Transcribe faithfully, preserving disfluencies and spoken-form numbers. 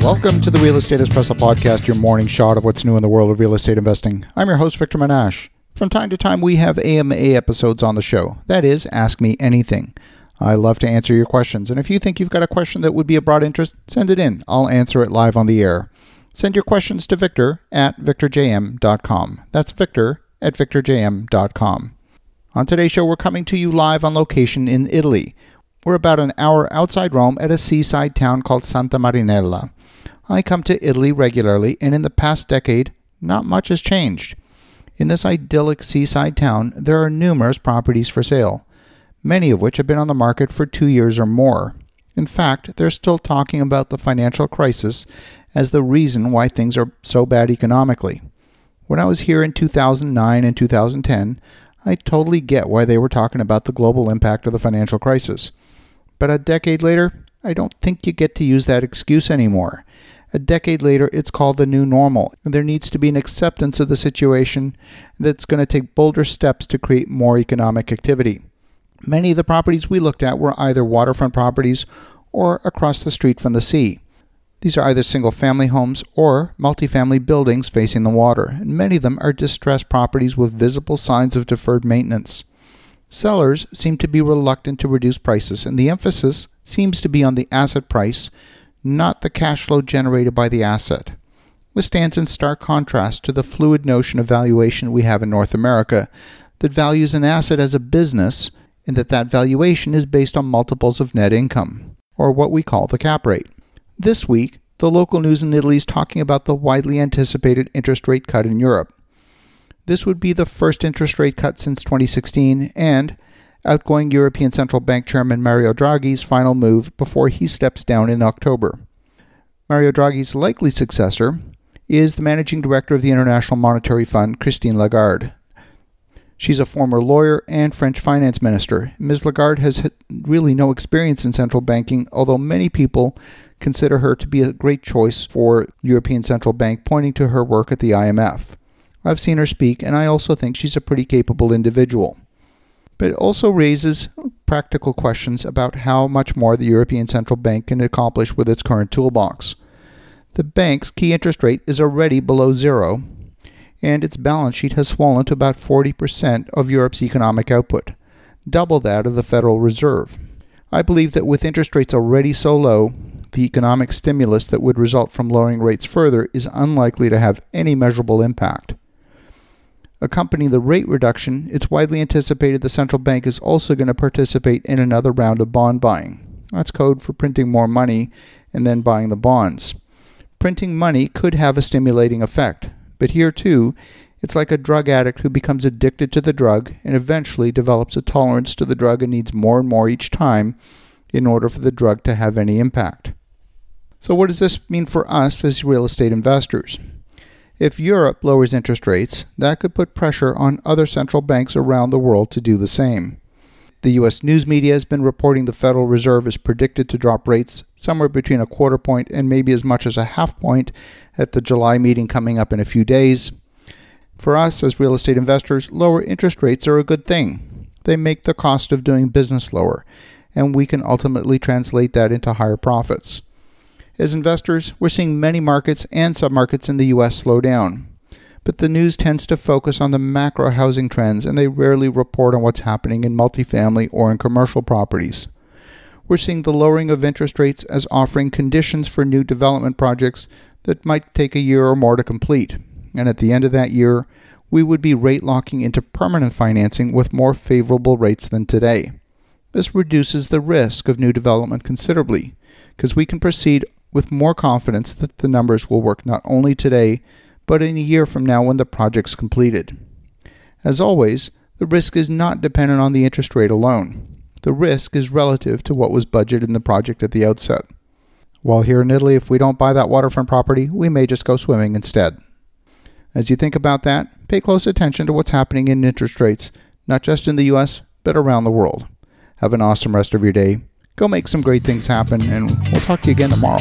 Welcome to the Real Estate Espresso Podcast, your morning shot of what's new in the world of real estate investing. I'm your host, Victor Manash. From time to time, we have A M A episodes on the show. That is, ask me anything. I love to answer your questions. And if you think you've got a question that would be of broad interest, send it in. I'll answer it live on the air. Send your questions to Victor at victor j m dot com. That's Victor at victor j m dot com. On today's show, we're coming to you live on location in Italy. We're about an hour outside Rome at a seaside town called Santa Marinella. I come to Italy regularly, and in the past decade, not much has changed. In this idyllic seaside town, there are numerous properties for sale, many of which have been on the market for two years or more. In fact, they're still talking about the financial crisis as the reason why things are so bad economically. When I was here in two thousand nine and two thousand ten, I totally get why they were talking about the global impact of the financial crisis. But a decade later, I don't think you get to use that excuse anymore. A decade later, it's called the new normal. There needs to be an acceptance of the situation that's going to take bolder steps to create more economic activity. Many of the properties we looked at were either waterfront properties or across the street from the sea. These are either single-family homes or multifamily buildings facing the water, and many of them are distressed properties with visible signs of deferred maintenance. Sellers seem to be reluctant to reduce prices, and the emphasis seems to be on the asset price, not the cash flow generated by the asset. This stands in stark contrast to the fluid notion of valuation we have in North America that values an asset as a business and that that valuation is based on multiples of net income, or what we call the cap rate. This week, the local news in Italy is talking about the widely anticipated interest rate cut in Europe. This would be the first interest rate cut since twenty sixteen and outgoing European Central Bank Chairman Mario Draghi's final move before he steps down in October. Mario Draghi's likely successor is the managing director of the International Monetary Fund, Christine Lagarde. She's a former lawyer and French finance minister. Miz Lagarde has really no experience in central banking, although many people consider her to be a great choice for European Central Bank, pointing to her work at the I M F. I've seen her speak, and I also think she's a pretty capable individual. But it also raises practical questions about how much more the European Central Bank can accomplish with its current toolbox. The bank's key interest rate is already below zero, and its balance sheet has swollen to about forty percent of Europe's economic output, double that of the Federal Reserve. I believe that with interest rates already so low, the economic stimulus that would result from lowering rates further is unlikely to have any measurable impact. Accompanying the rate reduction, it's widely anticipated the central bank is also going to participate in another round of bond buying. That's code for printing more money and then buying the bonds. Printing money could have a stimulating effect, but here too, it's like a drug addict who becomes addicted to the drug and eventually develops a tolerance to the drug and needs more and more each time in order for the drug to have any impact. So what does this mean for us as real estate investors? If Europe lowers interest rates, that could put pressure on other central banks around the world to do the same. The U S news media has been reporting the Federal Reserve is predicted to drop rates somewhere between a quarter point and maybe as much as a half point at the July meeting coming up in a few days. For us as real estate investors, lower interest rates are a good thing. They make the cost of doing business lower, and we can ultimately translate that into higher profits. As investors, we're seeing many markets and submarkets in the U S slow down, but the news tends to focus on the macro housing trends, and they rarely report on what's happening in multifamily or in commercial properties. We're seeing the lowering of interest rates as offering conditions for new development projects that might take a year or more to complete, and at the end of that year, we would be rate locking into permanent financing with more favorable rates than today. This reduces the risk of new development considerably, because we can proceed with more confidence that the numbers will work not only today, but in a year from now when the project's completed. As always, the risk is not dependent on the interest rate alone. The risk is relative to what was budgeted in the project at the outset. While here in Italy, if we don't buy that waterfront property, we may just go swimming instead. As you think about that, pay close attention to what's happening in interest rates, not just in the U S, but around the world. Have an awesome rest of your day. Go make some great things happen, and we'll talk to you again tomorrow.